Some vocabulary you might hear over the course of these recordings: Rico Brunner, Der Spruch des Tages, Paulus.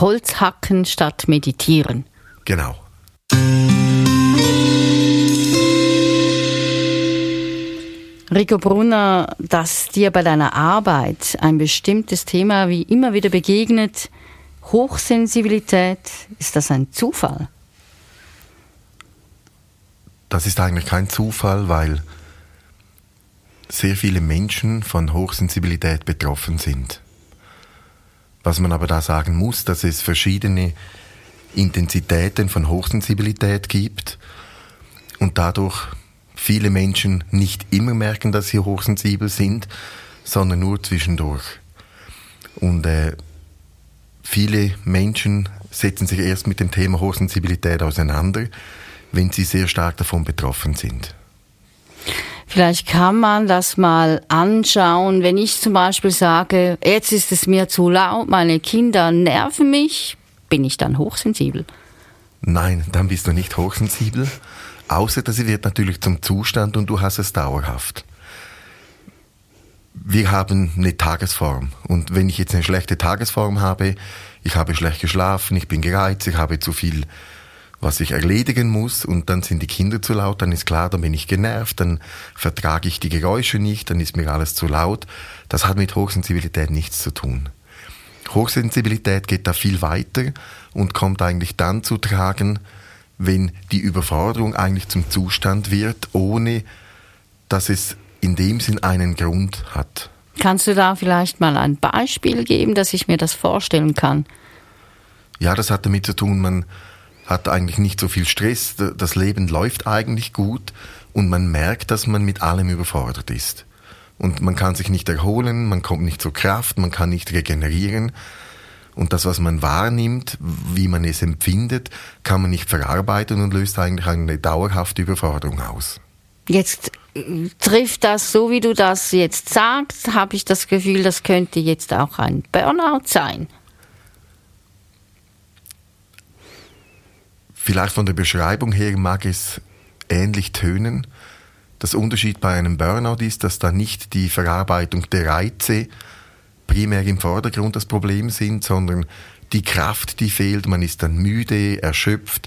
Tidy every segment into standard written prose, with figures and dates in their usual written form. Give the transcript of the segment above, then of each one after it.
Holzhacken statt meditieren. Genau. Rico Brunner, dass dir bei deiner Arbeit ein bestimmtes Thema wie immer wieder begegnet, Hochsensibilität, ist das ein Zufall? Das ist eigentlich kein Zufall, weil sehr viele Menschen von Hochsensibilität betroffen sind. Was man aber da sagen muss, dass es verschiedene Intensitäten von Hochsensibilität gibt und dadurch viele Menschen nicht immer merken, dass sie hochsensibel sind, sondern nur zwischendurch. Und viele Menschen setzen sich erst mit dem Thema Hochsensibilität auseinander, wenn sie sehr stark davon betroffen sind. Vielleicht kann man das mal anschauen, wenn ich zum Beispiel sage, jetzt ist es mir zu laut, meine Kinder nerven mich, bin ich dann hochsensibel? Nein, dann bist du nicht hochsensibel. Außer, das wird natürlich zum Zustand und du hast es dauerhaft. Wir haben eine Tagesform. Und wenn ich jetzt eine schlechte Tagesform habe, ich habe schlecht geschlafen, ich bin gereizt, ich habe zu viel, was ich erledigen muss, und dann sind die Kinder zu laut, dann ist klar, dann bin ich genervt, dann vertrage ich die Geräusche nicht, dann ist mir alles zu laut. Das hat mit Hochsensibilität nichts zu tun. Hochsensibilität geht da viel weiter und kommt eigentlich dann zu tragen, wenn die Überforderung eigentlich zum Zustand wird, ohne dass es in dem Sinn einen Grund hat. Kannst du da vielleicht mal ein Beispiel geben, dass ich mir das vorstellen kann? Ja, das hat damit zu tun, man hat eigentlich nicht so viel Stress, das Leben läuft eigentlich gut und man merkt, dass man mit allem überfordert ist. Und man kann sich nicht erholen, man kommt nicht zur Kraft, man kann nicht regenerieren. Und das, was man wahrnimmt, wie man es empfindet, kann man nicht verarbeiten und löst eigentlich eine dauerhafte Überforderung aus. Jetzt trifft das, so wie du das jetzt sagst, habe ich das Gefühl, das könnte jetzt auch ein Burnout sein. Vielleicht von der Beschreibung her mag es ähnlich tönen. Das Unterschied bei einem Burnout ist, dass da nicht die Verarbeitung der Reize primär im Vordergrund das Problem sind, sondern die Kraft, die fehlt, man ist dann müde, erschöpft,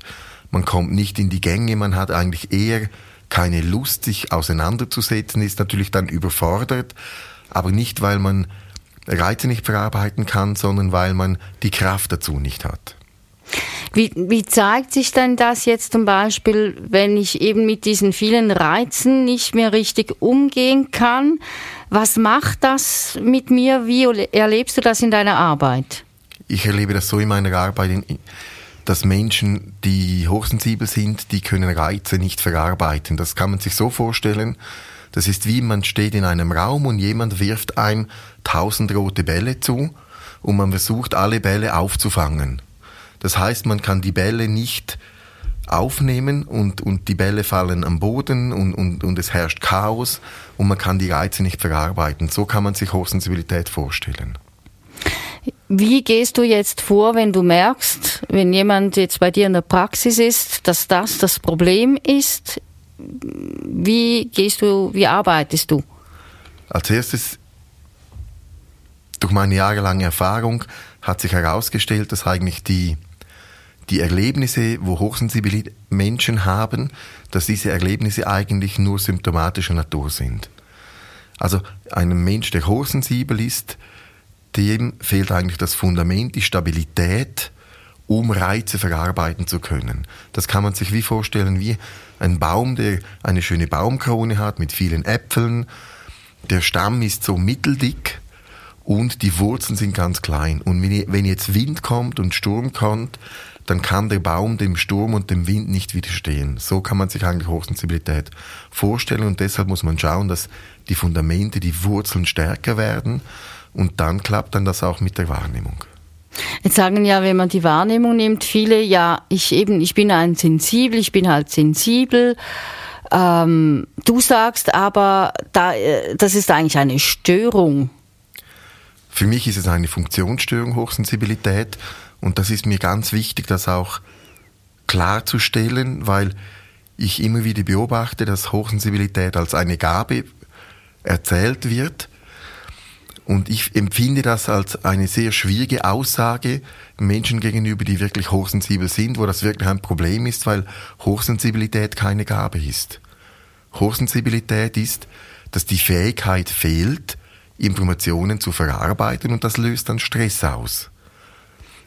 man kommt nicht in die Gänge, man hat eigentlich eher keine Lust, sich auseinanderzusetzen, ist natürlich dann überfordert, aber nicht, weil man Reize nicht verarbeiten kann, sondern weil man die Kraft dazu nicht hat. Wie zeigt sich denn das jetzt zum Beispiel, wenn ich eben mit diesen vielen Reizen nicht mehr richtig umgehen kann? Was macht das mit mir? Wie erlebst du das in deiner Arbeit? Ich erlebe das so in meiner Arbeit, dass Menschen, die hochsensibel sind, die können Reize nicht verarbeiten. Das kann man sich so vorstellen. Das ist wie, man steht in einem Raum und jemand wirft einem 1000 rote Bälle zu und man versucht, alle Bälle aufzufangen. Das heißt, man kann die Bälle nicht aufnehmen und die Bälle fallen am Boden und es herrscht Chaos und man kann die Reize nicht verarbeiten. So kann man sich Hochsensibilität vorstellen. Wie gehst du jetzt vor, wenn du merkst, wenn jemand jetzt bei dir in der Praxis ist, dass das das Problem ist? Wie arbeitest du? Als erstes, durch meine jahrelange Erfahrung hat sich herausgestellt, dass eigentlich die Erlebnisse, wo hochsensible Menschen haben, dass diese Erlebnisse eigentlich nur symptomatischer Natur sind. Also einem Mensch, der hochsensibel ist, dem fehlt eigentlich das Fundament, die Stabilität, um Reize verarbeiten zu können. Das kann man sich wie vorstellen, wie ein Baum, der eine schöne Baumkrone hat mit vielen Äpfeln. Der Stamm ist so mitteldick und die Wurzeln sind ganz klein. Und wenn jetzt Wind kommt und Sturm kommt, dann kann der Baum dem Sturm und dem Wind nicht widerstehen. So kann man sich eigentlich Hochsensibilität vorstellen. Und deshalb muss man schauen, dass die Fundamente, die Wurzeln stärker werden. Und dann klappt dann das auch mit der Wahrnehmung. Jetzt sagen ja, wenn man die Wahrnehmung nimmt, viele, ja, ich bin ein Sensibel, ich bin halt sensibel. Du sagst aber, das ist eigentlich eine Störung. Für mich ist es eine Funktionsstörung, Hochsensibilität. Und das ist mir ganz wichtig, das auch klarzustellen, weil ich immer wieder beobachte, dass Hochsensibilität als eine Gabe erzählt wird. Und ich empfinde das als eine sehr schwierige Aussage Menschen gegenüber, die wirklich hochsensibel sind, wo das wirklich ein Problem ist, weil Hochsensibilität keine Gabe ist. Hochsensibilität ist, dass die Fähigkeit fehlt, Informationen zu verarbeiten, und das löst dann Stress aus.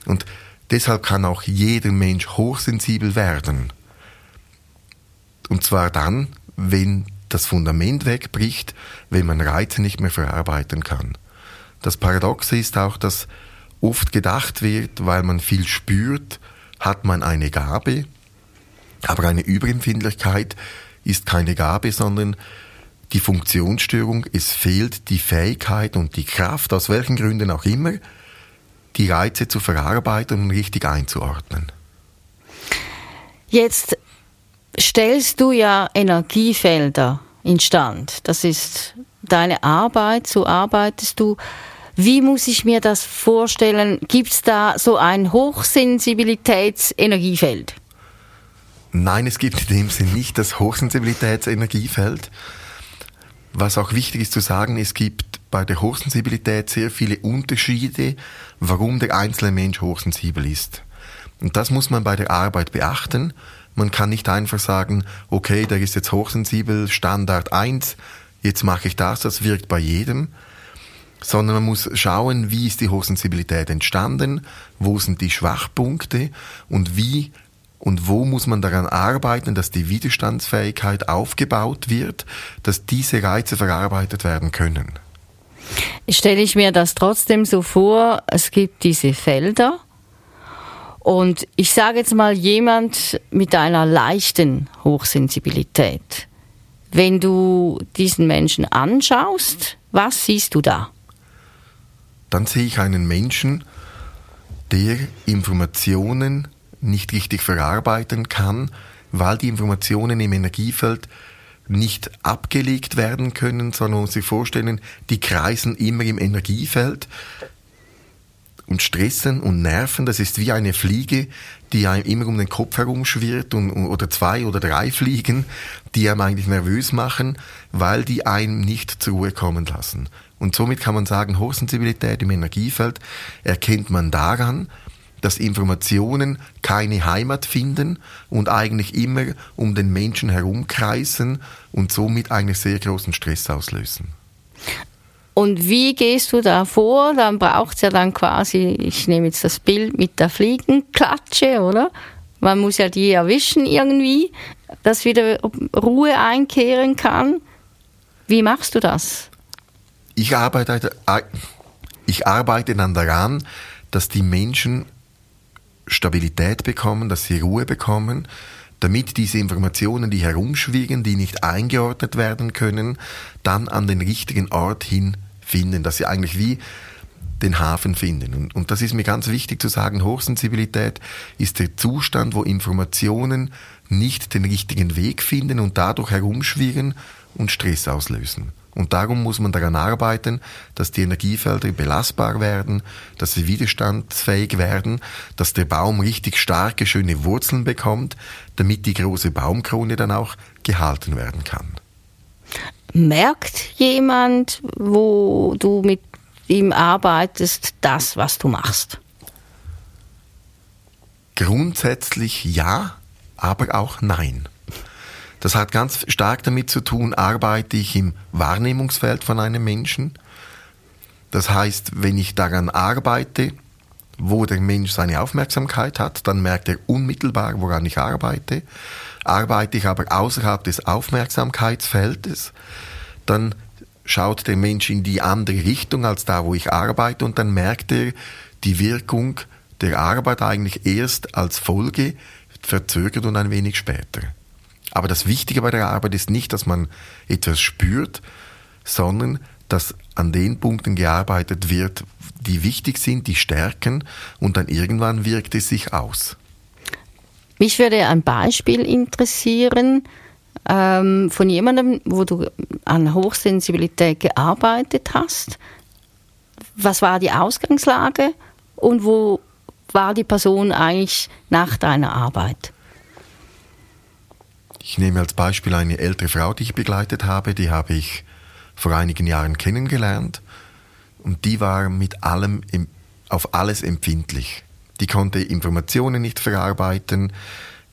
Und deshalb kann auch jeder Mensch hochsensibel werden. Und zwar dann, wenn das Fundament wegbricht, wenn man Reize nicht mehr verarbeiten kann. Das Paradoxe ist auch, dass oft gedacht wird, weil man viel spürt, hat man eine Gabe, aber eine Überempfindlichkeit ist keine Gabe, sondern die Funktionsstörung, es fehlt die Fähigkeit und die Kraft, aus welchen Gründen auch immer, die Reize zu verarbeiten und richtig einzuordnen. Jetzt stellst du ja Energiefelder instand. Das ist deine Arbeit, so arbeitest du. Wie muss ich mir das vorstellen? Gibt es da so ein Hochsensibilitätsenergiefeld? Nein, es gibt in dem Sinne nicht das Hochsensibilitätsenergiefeld. Was auch wichtig ist zu sagen, es gibt bei der Hochsensibilität sehr viele Unterschiede, warum der einzelne Mensch hochsensibel ist. Und das muss man bei der Arbeit beachten. Man kann nicht einfach sagen, okay, der ist jetzt hochsensibel, Standard 1, jetzt mache ich das, das wirkt bei jedem. Sondern man muss schauen, wie ist die Hochsensibilität entstanden, wo sind die Schwachpunkte und wie und wo muss man daran arbeiten, dass die Widerstandsfähigkeit aufgebaut wird, dass diese Reize verarbeitet werden können. Stelle ich mir das trotzdem so vor, es gibt diese Felder. Und ich sage jetzt mal, jemand mit einer leichten Hochsensibilität, wenn du diesen Menschen anschaust, was siehst du da? Dann sehe ich einen Menschen, der Informationen nicht richtig verarbeiten kann, weil die Informationen im Energiefeld nicht abgelegt werden können, sondern man muss sich vorstellen, die kreisen immer im Energiefeld und stressen und nerven. Das ist wie eine Fliege, die einem immer um den Kopf herumschwirrt, oder zwei oder drei Fliegen, die einem eigentlich nervös machen, weil die einem nicht zur Ruhe kommen lassen. Und somit kann man sagen, Hochsensibilität im Energiefeld erkennt man daran, dass Informationen keine Heimat finden und eigentlich immer um den Menschen herumkreisen und somit eigentlich sehr großen Stress auslösen. Und wie gehst du da vor? Dann braucht es ja dann quasi, ich nehme jetzt das Bild mit der Fliegenklatsche, oder? Man muss ja die erwischen irgendwie, dass wieder Ruhe einkehren kann. Wie machst du das? Ich arbeite dann daran, dass die Menschen Stabilität bekommen, dass sie Ruhe bekommen, damit diese Informationen, die herumschwirren, die nicht eingeordnet werden können, dann an den richtigen Ort hin finden, dass sie eigentlich wie den Hafen finden. Und das ist mir ganz wichtig zu sagen, Hochsensibilität ist der Zustand, wo Informationen nicht den richtigen Weg finden und dadurch herumschwirren und Stress auslösen. Und darum muss man daran arbeiten, dass die Energiefelder belastbar werden, dass sie widerstandsfähig werden, dass der Baum richtig starke, schöne Wurzeln bekommt, damit die große Baumkrone dann auch gehalten werden kann. Merkt jemand, wo du mit ihm arbeitest, das, was du machst? Grundsätzlich ja, aber auch nein. Das hat ganz stark damit zu tun, arbeite ich im Wahrnehmungsfeld von einem Menschen. Das heißt, wenn ich daran arbeite, wo der Mensch seine Aufmerksamkeit hat, dann merkt er unmittelbar, woran ich arbeite. Arbeite ich aber außerhalb des Aufmerksamkeitsfeldes, dann schaut der Mensch in die andere Richtung als da, wo ich arbeite, und dann merkt er die Wirkung der Arbeit eigentlich erst als Folge, verzögert und ein wenig später. Aber das Wichtige bei der Arbeit ist nicht, dass man etwas spürt, sondern dass an den Punkten gearbeitet wird, die wichtig sind, die stärken, und dann irgendwann wirkt es sich aus. Mich würde ein Beispiel interessieren von jemandem, wo du an Hochsensibilität gearbeitet hast. Was war die Ausgangslage und wo war die Person eigentlich nach deiner Arbeit? Ich nehme als Beispiel eine ältere Frau, die ich begleitet habe, die habe ich vor einigen Jahren kennengelernt. und die war mit allem auf alles empfindlich. Die konnte Informationen nicht verarbeiten,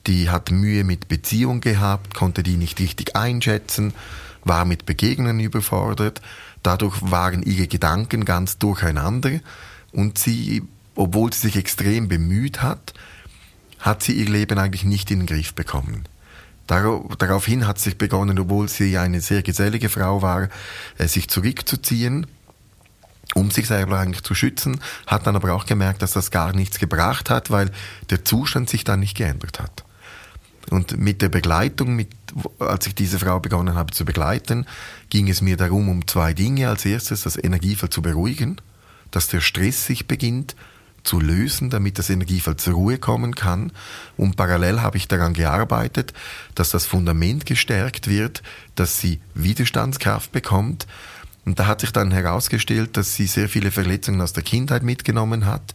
die hat Mühe mit Beziehung gehabt, konnte die nicht richtig einschätzen, war mit Begegnungen überfordert, dadurch waren ihre Gedanken ganz durcheinander und sie, obwohl sie sich extrem bemüht hat, hat sie ihr Leben eigentlich nicht in den Griff bekommen. Daraufhin hat sich begonnen, obwohl sie eine sehr gesellige Frau war, sich zurückzuziehen, um sich selber eigentlich zu schützen, hat dann aber auch gemerkt, dass das gar nichts gebracht hat, weil der Zustand sich dann nicht geändert hat. Und mit der Begleitung, als ich diese Frau begonnen habe zu begleiten, ging es mir darum, um zwei Dinge. Als erstes, das Energiefeld zu beruhigen, dass der Stress sich beginnt zu lösen, damit das Energiefeld zur Ruhe kommen kann. Und parallel habe ich daran gearbeitet, dass das Fundament gestärkt wird, dass sie Widerstandskraft bekommt. Und da hat sich dann herausgestellt, dass sie sehr viele Verletzungen aus der Kindheit mitgenommen hat,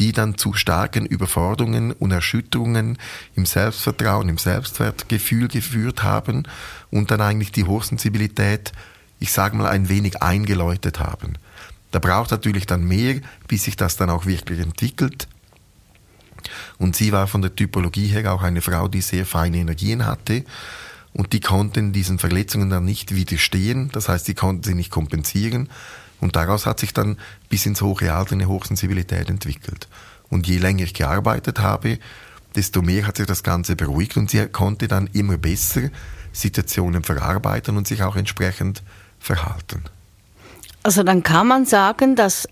die dann zu starken Überforderungen und Erschütterungen im Selbstvertrauen, im Selbstwertgefühl geführt haben und dann eigentlich die Hochsensibilität, ich sage mal, ein wenig eingeläutet haben. Da braucht natürlich dann mehr, bis sich das dann auch wirklich entwickelt. Und sie war von der Typologie her auch eine Frau, die sehr feine Energien hatte und die konnten diesen Verletzungen dann nicht widerstehen, das heißt, sie konnten sie nicht kompensieren und daraus hat sich dann bis ins hohe Alter eine Hochsensibilität entwickelt. Und je länger ich gearbeitet habe, desto mehr hat sich das Ganze beruhigt und sie konnte dann immer besser Situationen verarbeiten und sich auch entsprechend verhalten. Also dann kann man sagen, dass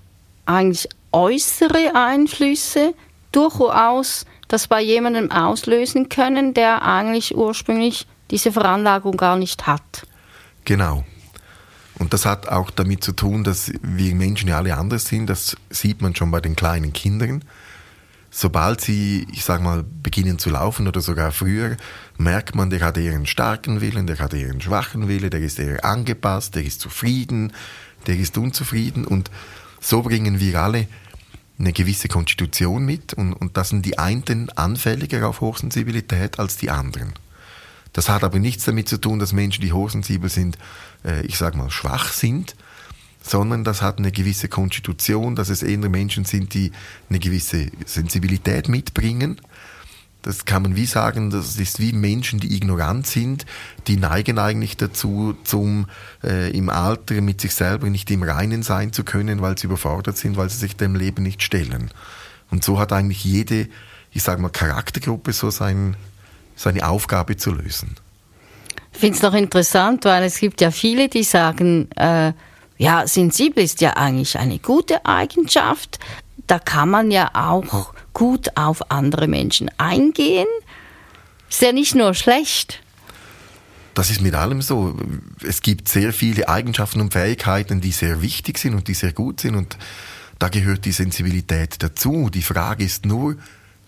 eigentlich äußere Einflüsse durchaus das bei jemandem auslösen können, der eigentlich ursprünglich diese Veranlagung gar nicht hat. Genau. Und das hat auch damit zu tun, dass wir Menschen ja alle anders sind. Das sieht man schon bei den kleinen Kindern. Sobald sie, ich sage mal, beginnen zu laufen oder sogar früher, merkt man, der hat eher einen starken Willen, der hat eher einen schwachen Willen, der ist eher angepasst, der ist zufrieden, der ist unzufrieden und so bringen wir alle eine gewisse Konstitution mit und das sind die einen anfälliger auf Hochsensibilität als die anderen. Das hat aber nichts damit zu tun, dass Menschen, die hochsensibel sind, ich sage mal schwach sind, sondern das hat eine gewisse Konstitution, dass es eher Menschen sind, die eine gewisse Sensibilität mitbringen. Das kann man wie sagen, das ist wie Menschen, die ignorant sind, die neigen eigentlich dazu, im Alter mit sich selber nicht im Reinen sein zu können, weil sie überfordert sind, weil sie sich dem Leben nicht stellen. Und so hat eigentlich jede, ich sage mal, Charaktergruppe so seine Aufgabe zu lösen. Ich finde es noch interessant, weil es gibt ja viele, die sagen, ja, sensibel ist ja eigentlich eine gute Eigenschaft, da kann man ja auch gut auf andere Menschen eingehen. Ist ja nicht nur schlecht. Das ist mit allem so. Es gibt sehr viele Eigenschaften und Fähigkeiten, die sehr wichtig sind und die sehr gut sind. Und da gehört die Sensibilität dazu. Die Frage ist nur,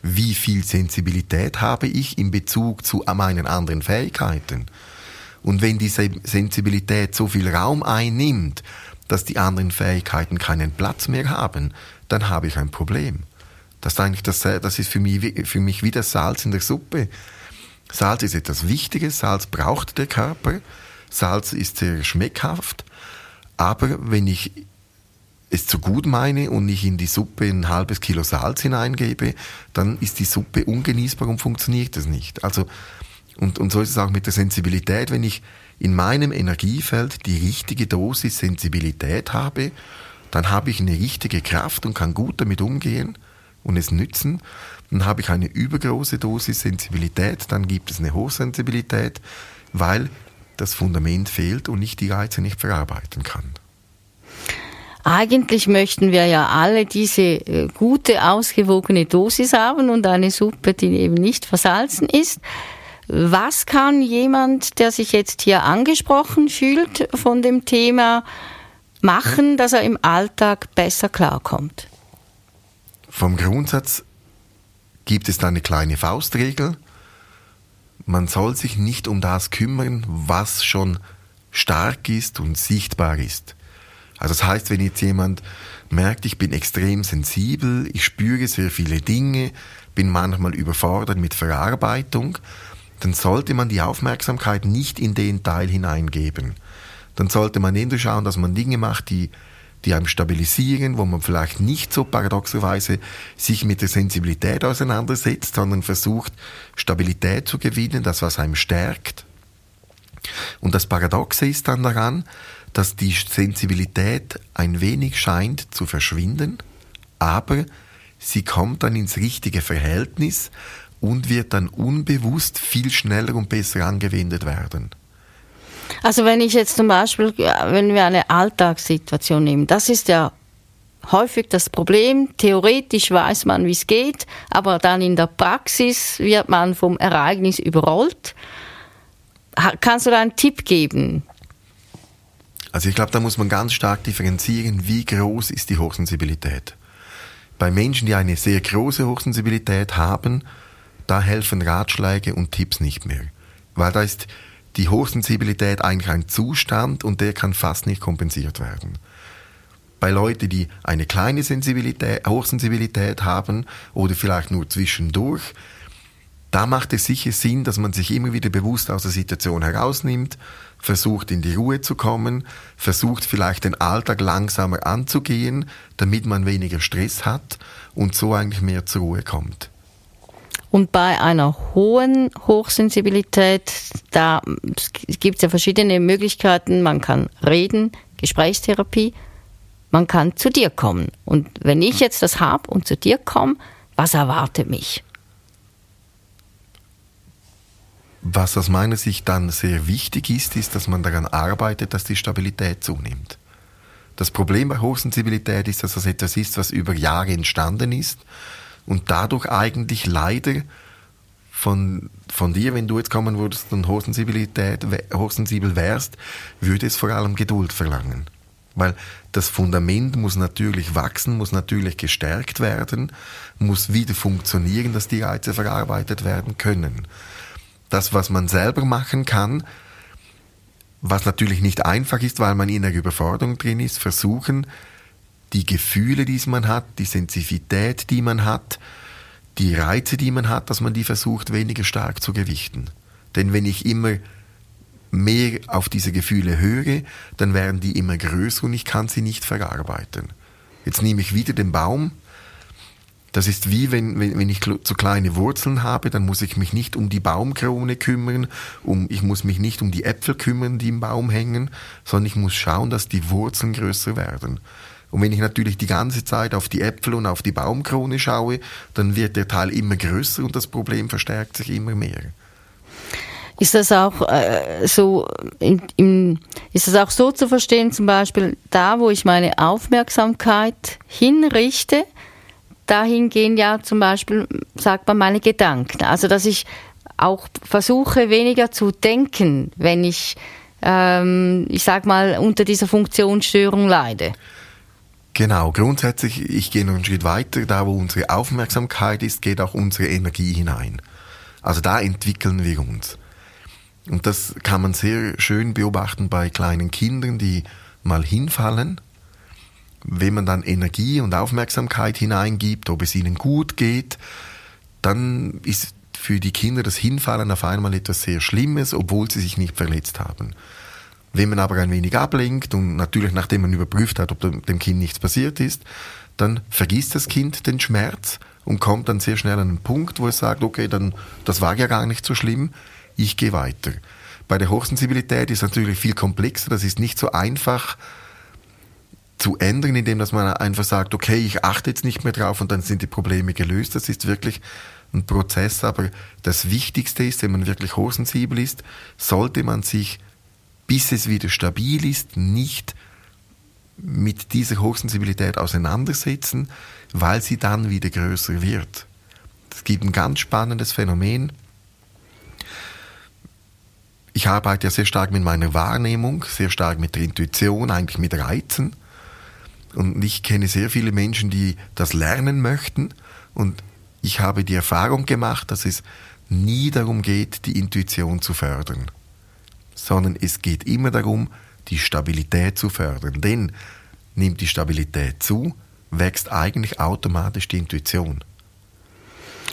wie viel Sensibilität habe ich in Bezug zu meinen anderen Fähigkeiten? Und wenn diese Sensibilität so viel Raum einnimmt, dass die anderen Fähigkeiten keinen Platz mehr haben, dann habe ich ein Problem. Das ist für mich wie das Salz in der Suppe. Salz ist etwas Wichtiges, Salz braucht der Körper, Salz ist sehr schmeckhaft, aber wenn ich es zu gut meine und ich in die Suppe ein halbes Kilo Salz hineingebe, dann ist die Suppe ungenießbar und funktioniert es nicht. Also, und so ist es auch mit der Sensibilität, wenn ich in meinem Energiefeld die richtige Dosis Sensibilität habe, dann habe ich eine richtige Kraft und kann gut damit umgehen und es nützen. Dann habe ich eine übergroße Dosis Sensibilität, dann gibt es eine Hochsensibilität, weil das Fundament fehlt und ich die Reize nicht verarbeiten kann. Eigentlich möchten wir ja alle diese gute, ausgewogene Dosis haben und eine Suppe, die eben nicht versalzen ist. Was kann jemand, der sich jetzt hier angesprochen fühlt von dem Thema, machen, dass er im Alltag besser klarkommt? Vom Grundsatz gibt es da eine kleine Faustregel. Man soll sich nicht um das kümmern, was schon stark ist und sichtbar ist. Also das heißt, wenn jetzt jemand merkt, ich bin extrem sensibel, ich spüre sehr viele Dinge, bin manchmal überfordert mit Verarbeitung, dann sollte man die Aufmerksamkeit nicht in den Teil hineingeben. Dann sollte man eben schauen, dass man Dinge macht, die die einem stabilisieren, wo man vielleicht nicht so paradoxerweise sich mit der Sensibilität auseinandersetzt, sondern versucht, Stabilität zu gewinnen, das, was einem stärkt. Und das Paradoxe ist dann daran, dass die Sensibilität ein wenig scheint zu verschwinden, aber sie kommt dann ins richtige Verhältnis und wird dann unbewusst viel schneller und besser angewendet werden. Also wenn ich jetzt zum Beispiel, wenn wir eine Alltagssituation nehmen, das ist ja häufig das Problem. Theoretisch weiß man, wie es geht, aber dann in der Praxis wird man vom Ereignis überrollt. Kannst du da einen Tipp geben? Also ich glaube, da muss man ganz stark differenzieren, wie groß ist die Hochsensibilität. Bei Menschen, die eine sehr große Hochsensibilität haben, da helfen Ratschläge und Tipps nicht mehr. Weil da ist die Hochsensibilität eigentlich ein Zustand und der kann fast nicht kompensiert werden. Bei Leuten, die eine kleine Hochsensibilität haben oder vielleicht nur zwischendurch, da macht es sicher Sinn, dass man sich immer wieder bewusst aus der Situation herausnimmt, versucht in die Ruhe zu kommen, versucht vielleicht den Alltag langsamer anzugehen, damit man weniger Stress hat und so eigentlich mehr zur Ruhe kommt. Und bei einer hohen Hochsensibilität, da gibt es ja verschiedene Möglichkeiten. Man kann reden, Gesprächstherapie, man kann zu dir kommen. Und wenn ich jetzt das habe und zu dir komme, was erwartet mich? Was aus meiner Sicht dann sehr wichtig ist, ist, dass man daran arbeitet, dass die Stabilität zunimmt. Das Problem bei Hochsensibilität ist, dass das etwas ist, was über Jahre entstanden ist und dadurch eigentlich leider von dir, wenn du jetzt kommen würdest und hochsensibel wärst, würde es vor allem Geduld verlangen. Weil das Fundament muss natürlich wachsen, muss natürlich gestärkt werden, muss wieder funktionieren, dass die Reize verarbeitet werden können. Das, was man selber machen kann, was natürlich nicht einfach ist, weil man in der Überforderung drin ist, versuchen, die Gefühle, die man hat, die Sensitivität, die man hat, die Reize, die man hat, dass man die versucht, weniger stark zu gewichten. Denn wenn ich immer mehr auf diese Gefühle höre, dann werden die immer größer und ich kann sie nicht verarbeiten. Jetzt nehme ich wieder den Baum. Das ist wie, wenn ich zu kleine Wurzeln habe, dann muss ich mich nicht um die Baumkrone kümmern, ich muss mich nicht um die Äpfel kümmern, die im Baum hängen, sondern ich muss schauen, dass die Wurzeln größer werden. Und wenn ich natürlich die ganze Zeit auf die Äpfel und auf die Baumkrone schaue, dann wird der Teil immer größer und das Problem verstärkt sich immer mehr. Ist das auch so zu verstehen, zum Beispiel da, wo ich meine Aufmerksamkeit hinrichte, dahin gehen ja zum Beispiel, sagt man, meine Gedanken. Also dass ich auch versuche, weniger zu denken, wenn ich, unter dieser Funktionsstörung leide. Genau, grundsätzlich, ich gehe noch einen Schritt weiter, da wo unsere Aufmerksamkeit ist, geht auch unsere Energie hinein. Also da entwickeln wir uns. Und das kann man sehr schön beobachten bei kleinen Kindern, die mal hinfallen. Wenn man dann Energie und Aufmerksamkeit hineingibt, ob es ihnen gut geht, dann ist für die Kinder das Hinfallen auf einmal etwas sehr Schlimmes, obwohl sie sich nicht verletzt haben. Wenn man aber ein wenig ablenkt und natürlich nachdem man überprüft hat, ob dem Kind nichts passiert ist, dann vergisst das Kind den Schmerz und kommt dann sehr schnell an einen Punkt, wo es sagt, okay, dann das war ja gar nicht so schlimm, ich gehe weiter. Bei der Hochsensibilität ist es natürlich viel komplexer, das ist nicht so einfach zu ändern, indem dass man einfach sagt, okay, ich achte jetzt nicht mehr drauf und dann sind die Probleme gelöst. Das ist wirklich ein Prozess, aber das Wichtigste ist, wenn man wirklich hochsensibel ist, sollte man sich, bis es wieder stabil ist, nicht mit dieser Hochsensibilität auseinandersetzen, weil sie dann wieder größer wird. Es gibt ein ganz spannendes Phänomen. Ich arbeite ja sehr stark mit meiner Wahrnehmung, sehr stark mit der Intuition, eigentlich mit Reizen. Und ich kenne sehr viele Menschen, die das lernen möchten. Und ich habe die Erfahrung gemacht, dass es nie darum geht, die Intuition zu fördern, sondern es geht immer darum, die Stabilität zu fördern. Denn nimmt die Stabilität zu, wächst eigentlich automatisch die Intuition.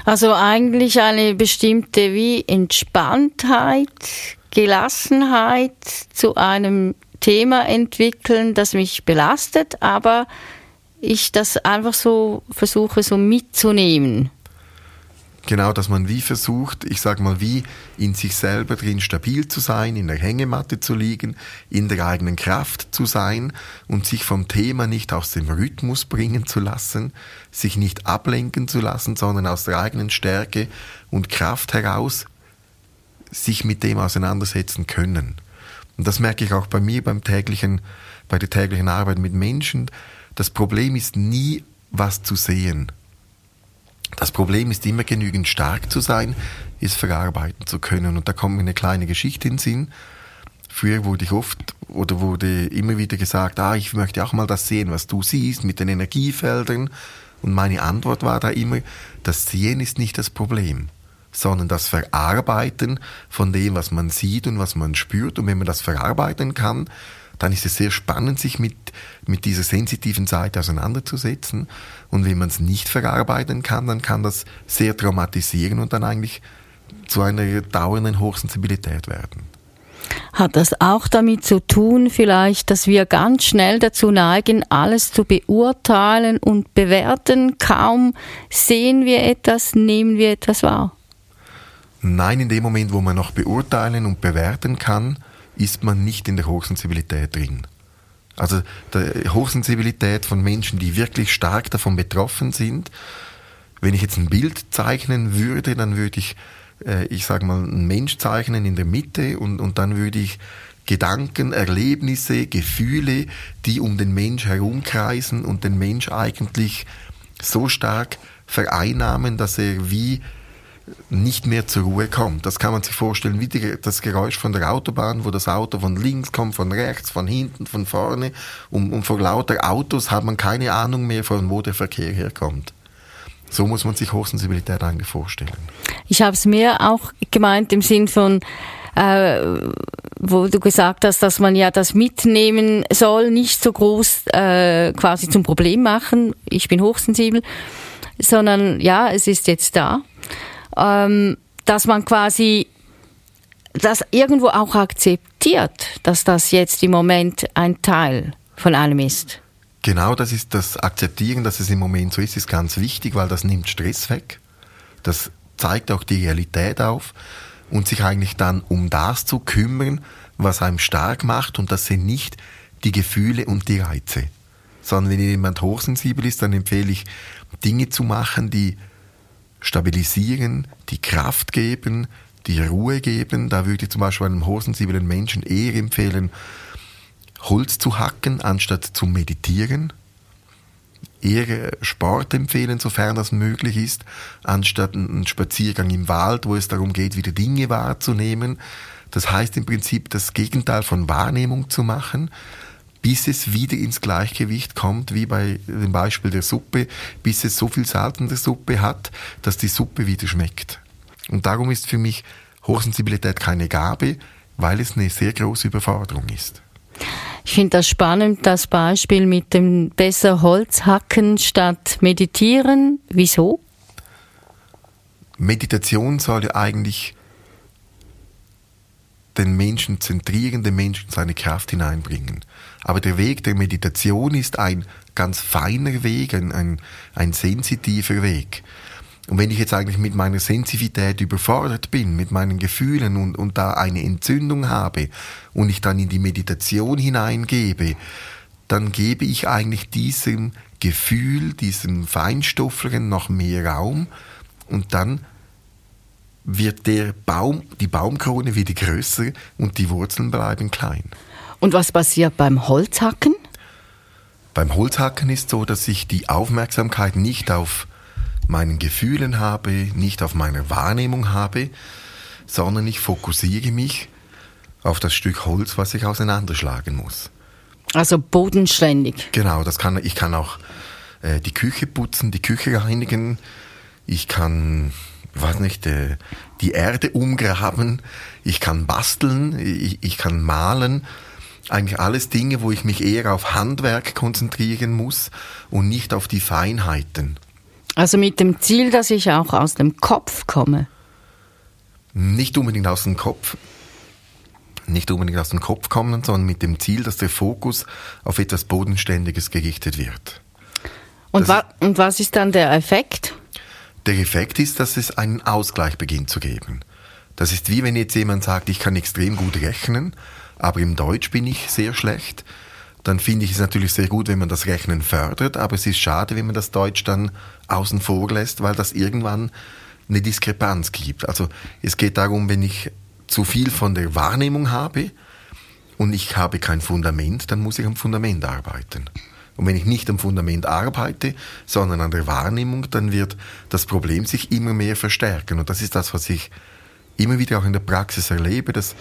Also eigentlich eine bestimmte wie Entspanntheit, Gelassenheit zu einem Thema entwickeln, das mich belastet, aber ich das einfach so versuche, so mitzunehmen. Genau, dass man wie versucht, ich sage mal, wie in sich selber drin stabil zu sein, in der Hängematte zu liegen, in der eigenen Kraft zu sein und sich vom Thema nicht aus dem Rhythmus bringen zu lassen, sich nicht ablenken zu lassen, sondern aus der eigenen Stärke und Kraft heraus sich mit dem auseinandersetzen können. Und das merke ich auch bei mir bei der täglichen Arbeit mit Menschen. Das Problem ist nie, was zu sehen. Das Problem ist immer genügend stark zu sein, es verarbeiten zu können. Und da kommt mir eine kleine Geschichte in den Sinn. Früher wurde immer wieder gesagt, ich möchte auch mal das sehen, was du siehst mit den Energiefeldern. Und meine Antwort war da immer, das Sehen ist nicht das Problem, sondern das Verarbeiten von dem, was man sieht und was man spürt. Und wenn man das verarbeiten kann, dann ist es sehr spannend, sich mit dieser sensitiven Seite auseinanderzusetzen. Und wenn man es nicht verarbeiten kann, dann kann das sehr traumatisieren und dann eigentlich zu einer dauernden Hochsensibilität werden. Hat das auch damit zu tun vielleicht, dass wir ganz schnell dazu neigen, alles zu beurteilen und bewerten? Kaum sehen wir etwas, nehmen wir etwas wahr? Nein, in dem Moment, wo man noch beurteilen und bewerten kann, ist man nicht in der Hochsensibilität drin. Also die Hochsensibilität von Menschen, die wirklich stark davon betroffen sind. Wenn ich jetzt ein Bild zeichnen würde, dann würde ich einen Mensch zeichnen in der Mitte und dann würde ich Gedanken, Erlebnisse, Gefühle, die um den Mensch herumkreisen und den Mensch eigentlich so stark vereinnahmen, dass er wie nicht mehr zur Ruhe kommt. Das kann man sich vorstellen wie das Geräusch von der Autobahn, wo das Auto von links kommt, von rechts, von hinten, von vorne und vor lauter Autos hat man keine Ahnung mehr, von wo der Verkehr herkommt. So muss man sich Hochsensibilität eigentlich vorstellen. Ich habe es mir auch gemeint im Sinn von, wo du gesagt hast, dass man ja das mitnehmen soll, nicht so groß quasi zum Problem machen, ich bin hochsensibel, sondern ja, es ist jetzt da. Dass man quasi das irgendwo auch akzeptiert, dass das jetzt im Moment ein Teil von allem ist. Genau, das ist das Akzeptieren, dass es im Moment so ist ganz wichtig, weil das nimmt Stress weg. Das zeigt auch die Realität auf und sich eigentlich dann um das zu kümmern, was einem stark macht, und das sind nicht die Gefühle und die Reize. Sondern wenn jemand hochsensibel ist, dann empfehle ich, Dinge zu machen, die stabilisieren, die Kraft geben, die Ruhe geben. Da würde ich zum Beispiel einem hochsensiblen Menschen eher empfehlen, Holz zu hacken, anstatt zu meditieren. Eher Sport empfehlen, sofern das möglich ist, anstatt einen Spaziergang im Wald, wo es darum geht, wieder Dinge wahrzunehmen. Das heißt im Prinzip, das Gegenteil von Wahrnehmung zu machen, bis es wieder ins Gleichgewicht kommt, wie bei dem Beispiel der Suppe, bis es so viel Salz in der Suppe hat, dass die Suppe wieder schmeckt. Und darum ist für mich Hochsensibilität keine Gabe, weil es eine sehr große Überforderung ist. Ich finde das spannend, das Beispiel mit dem besser Holz hacken statt meditieren. Wieso? Meditation soll ja eigentlich den Menschen zentrieren, den Menschen seine Kraft hineinbringen. Aber der Weg der Meditation ist ein ganz feiner Weg, ein sensitiver Weg. Und wenn ich jetzt eigentlich mit meiner Sensitivität überfordert bin, mit meinen Gefühlen und da eine Entzündung habe und ich dann in die Meditation hineingebe, dann gebe ich eigentlich diesem Gefühl, diesem Feinstofflichen noch mehr Raum und dann wird die Baumkrone wieder größer und die Wurzeln bleiben klein. Und was passiert beim Holzhacken? Beim Holzhacken ist so, dass ich die Aufmerksamkeit nicht auf meinen Gefühlen habe, nicht auf meiner Wahrnehmung habe, sondern ich fokussiere mich auf das Stück Holz, was ich auseinanderschlagen muss. Also bodenständig. Genau, ich kann auch die Küche putzen, die Küche reinigen, ich kann die Erde umgraben, ich kann basteln, ich kann malen. Eigentlich alles Dinge, wo ich mich eher auf Handwerk konzentrieren muss und nicht auf die Feinheiten. Also mit dem Ziel, dass ich auch aus dem Kopf komme? Nicht unbedingt aus dem Kopf. nicht unbedingt aus dem Kopf kommen, sondern mit dem Ziel, dass der Fokus auf etwas Bodenständiges gerichtet wird. Und was ist dann der Effekt? Der Effekt ist, dass es einen Ausgleich beginnt zu geben. Das ist wie wenn jetzt jemand sagt, ich kann extrem gut rechnen, aber im Deutsch bin ich sehr schlecht. Dann finde ich es natürlich sehr gut, wenn man das Rechnen fördert, aber es ist schade, wenn man das Deutsch dann außen vor lässt, weil das irgendwann eine Diskrepanz gibt. Also es geht darum, wenn ich zu viel von der Wahrnehmung habe und ich habe kein Fundament, dann muss ich am Fundament arbeiten. Und wenn ich nicht am Fundament arbeite, sondern an der Wahrnehmung, dann wird das Problem sich immer mehr verstärken. Und das ist das, was ich immer wieder auch in der Praxis erlebe, dass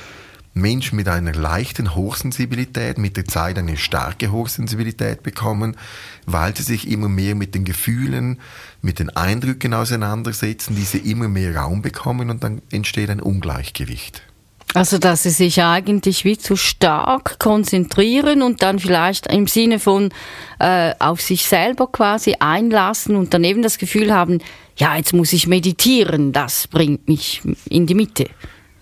Menschen mit einer leichten Hochsensibilität mit der Zeit eine starke Hochsensibilität bekommen, weil sie sich immer mehr mit den Gefühlen, mit den Eindrücken auseinandersetzen, diese immer mehr Raum bekommen und dann entsteht ein Ungleichgewicht. Also, dass sie sich eigentlich wie zu stark konzentrieren und dann vielleicht im Sinne von auf sich selber quasi einlassen und dann eben das Gefühl haben, ja, jetzt muss ich meditieren, das bringt mich in die Mitte.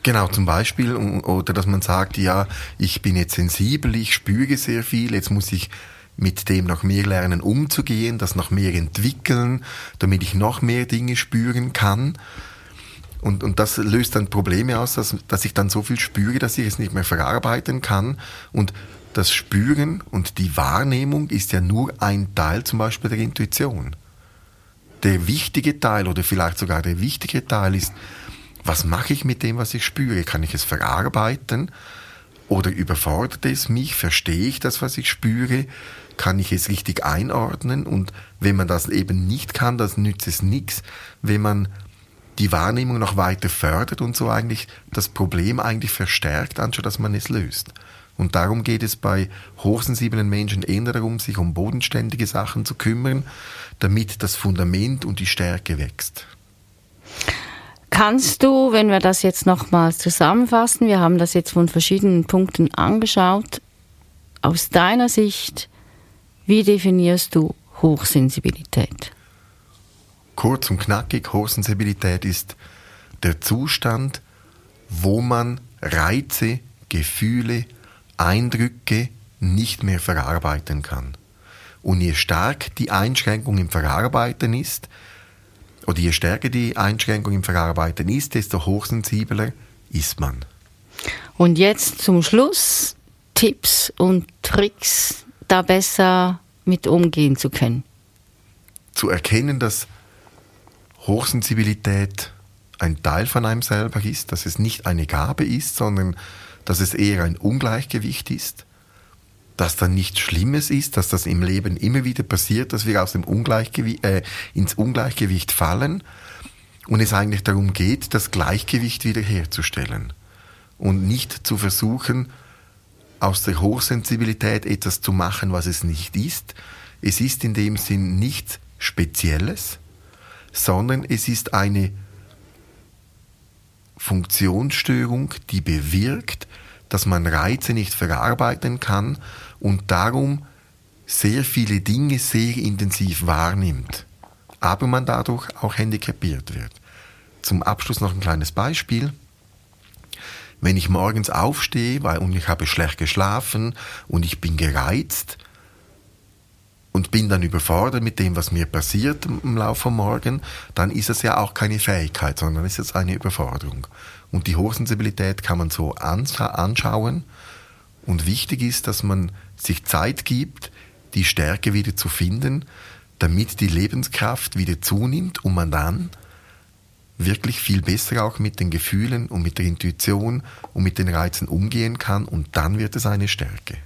Genau, zum Beispiel, oder dass man sagt, ja, ich bin jetzt sensibel, ich spüre sehr viel, jetzt muss ich mit dem noch mehr lernen umzugehen, das noch mehr entwickeln, damit ich noch mehr Dinge spüren kann. Und das löst dann Probleme aus, dass ich dann so viel spüre, dass ich es nicht mehr verarbeiten kann. Und das Spüren und die Wahrnehmung ist ja nur ein Teil zum Beispiel der Intuition. Der wichtige Teil oder vielleicht sogar der wichtige Teil ist, was mache ich mit dem, was ich spüre? Kann ich es verarbeiten oder überfordert es mich? Verstehe ich das, was ich spüre? Kann ich es richtig einordnen? Und wenn man das eben nicht kann, dann nützt es nichts, wenn man die Wahrnehmung noch weiter fördert und so eigentlich das Problem eigentlich verstärkt, anstatt dass man es löst. Und darum geht es bei hochsensiblen Menschen eher darum, sich um bodenständige Sachen zu kümmern, damit das Fundament und die Stärke wächst. Kannst du, wenn wir das jetzt nochmals zusammenfassen, wir haben das jetzt von verschiedenen Punkten angeschaut, aus deiner Sicht, wie definierst du Hochsensibilität? Kurz und knackig, Hochsensibilität ist der Zustand, wo man Reize, Gefühle, Eindrücke nicht mehr verarbeiten kann. Und je stark die Einschränkung im Verarbeiten ist, oder je stärker die Einschränkung im Verarbeiten ist, desto hochsensibler ist man. Und jetzt zum Schluss Tipps und Tricks, da besser mit umgehen zu können. Zu erkennen, dass Hochsensibilität ein Teil von einem selber ist, dass es nicht eine Gabe ist, sondern dass es eher ein Ungleichgewicht ist, dass da nichts Schlimmes ist, dass das im Leben immer wieder passiert, dass wir aus dem ins Ungleichgewicht fallen und es eigentlich darum geht, das Gleichgewicht wiederherzustellen und nicht zu versuchen, aus der Hochsensibilität etwas zu machen, was es nicht ist. Es ist in dem Sinn nichts Spezielles, sondern es ist eine Funktionsstörung, die bewirkt, dass man Reize nicht verarbeiten kann und darum sehr viele Dinge sehr intensiv wahrnimmt, aber man dadurch auch handicapiert wird. Zum Abschluss noch ein kleines Beispiel. Wenn ich morgens aufstehe und ich habe schlecht geschlafen und ich bin gereizt und bin dann überfordert mit dem, was mir passiert im Laufe vom Morgen, dann ist es ja auch keine Fähigkeit, sondern es ist eine Überforderung. Und die Hochsensibilität kann man so anschauen. Und wichtig ist, dass man sich Zeit gibt, die Stärke wieder zu finden, damit die Lebenskraft wieder zunimmt und man dann wirklich viel besser auch mit den Gefühlen und mit der Intuition und mit den Reizen umgehen kann. Und dann wird es eine Stärke.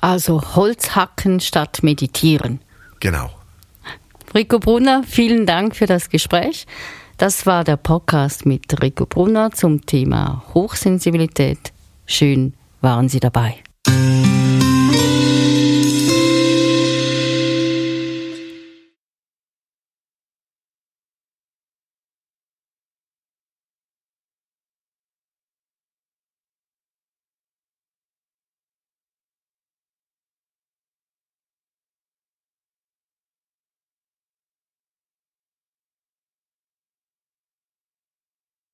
Also Holz hacken statt meditieren. Genau. Rico Brunner, vielen Dank für das Gespräch. Das war der Podcast mit Rico Brunner zum Thema Hochsensibilität. Schön waren Sie dabei.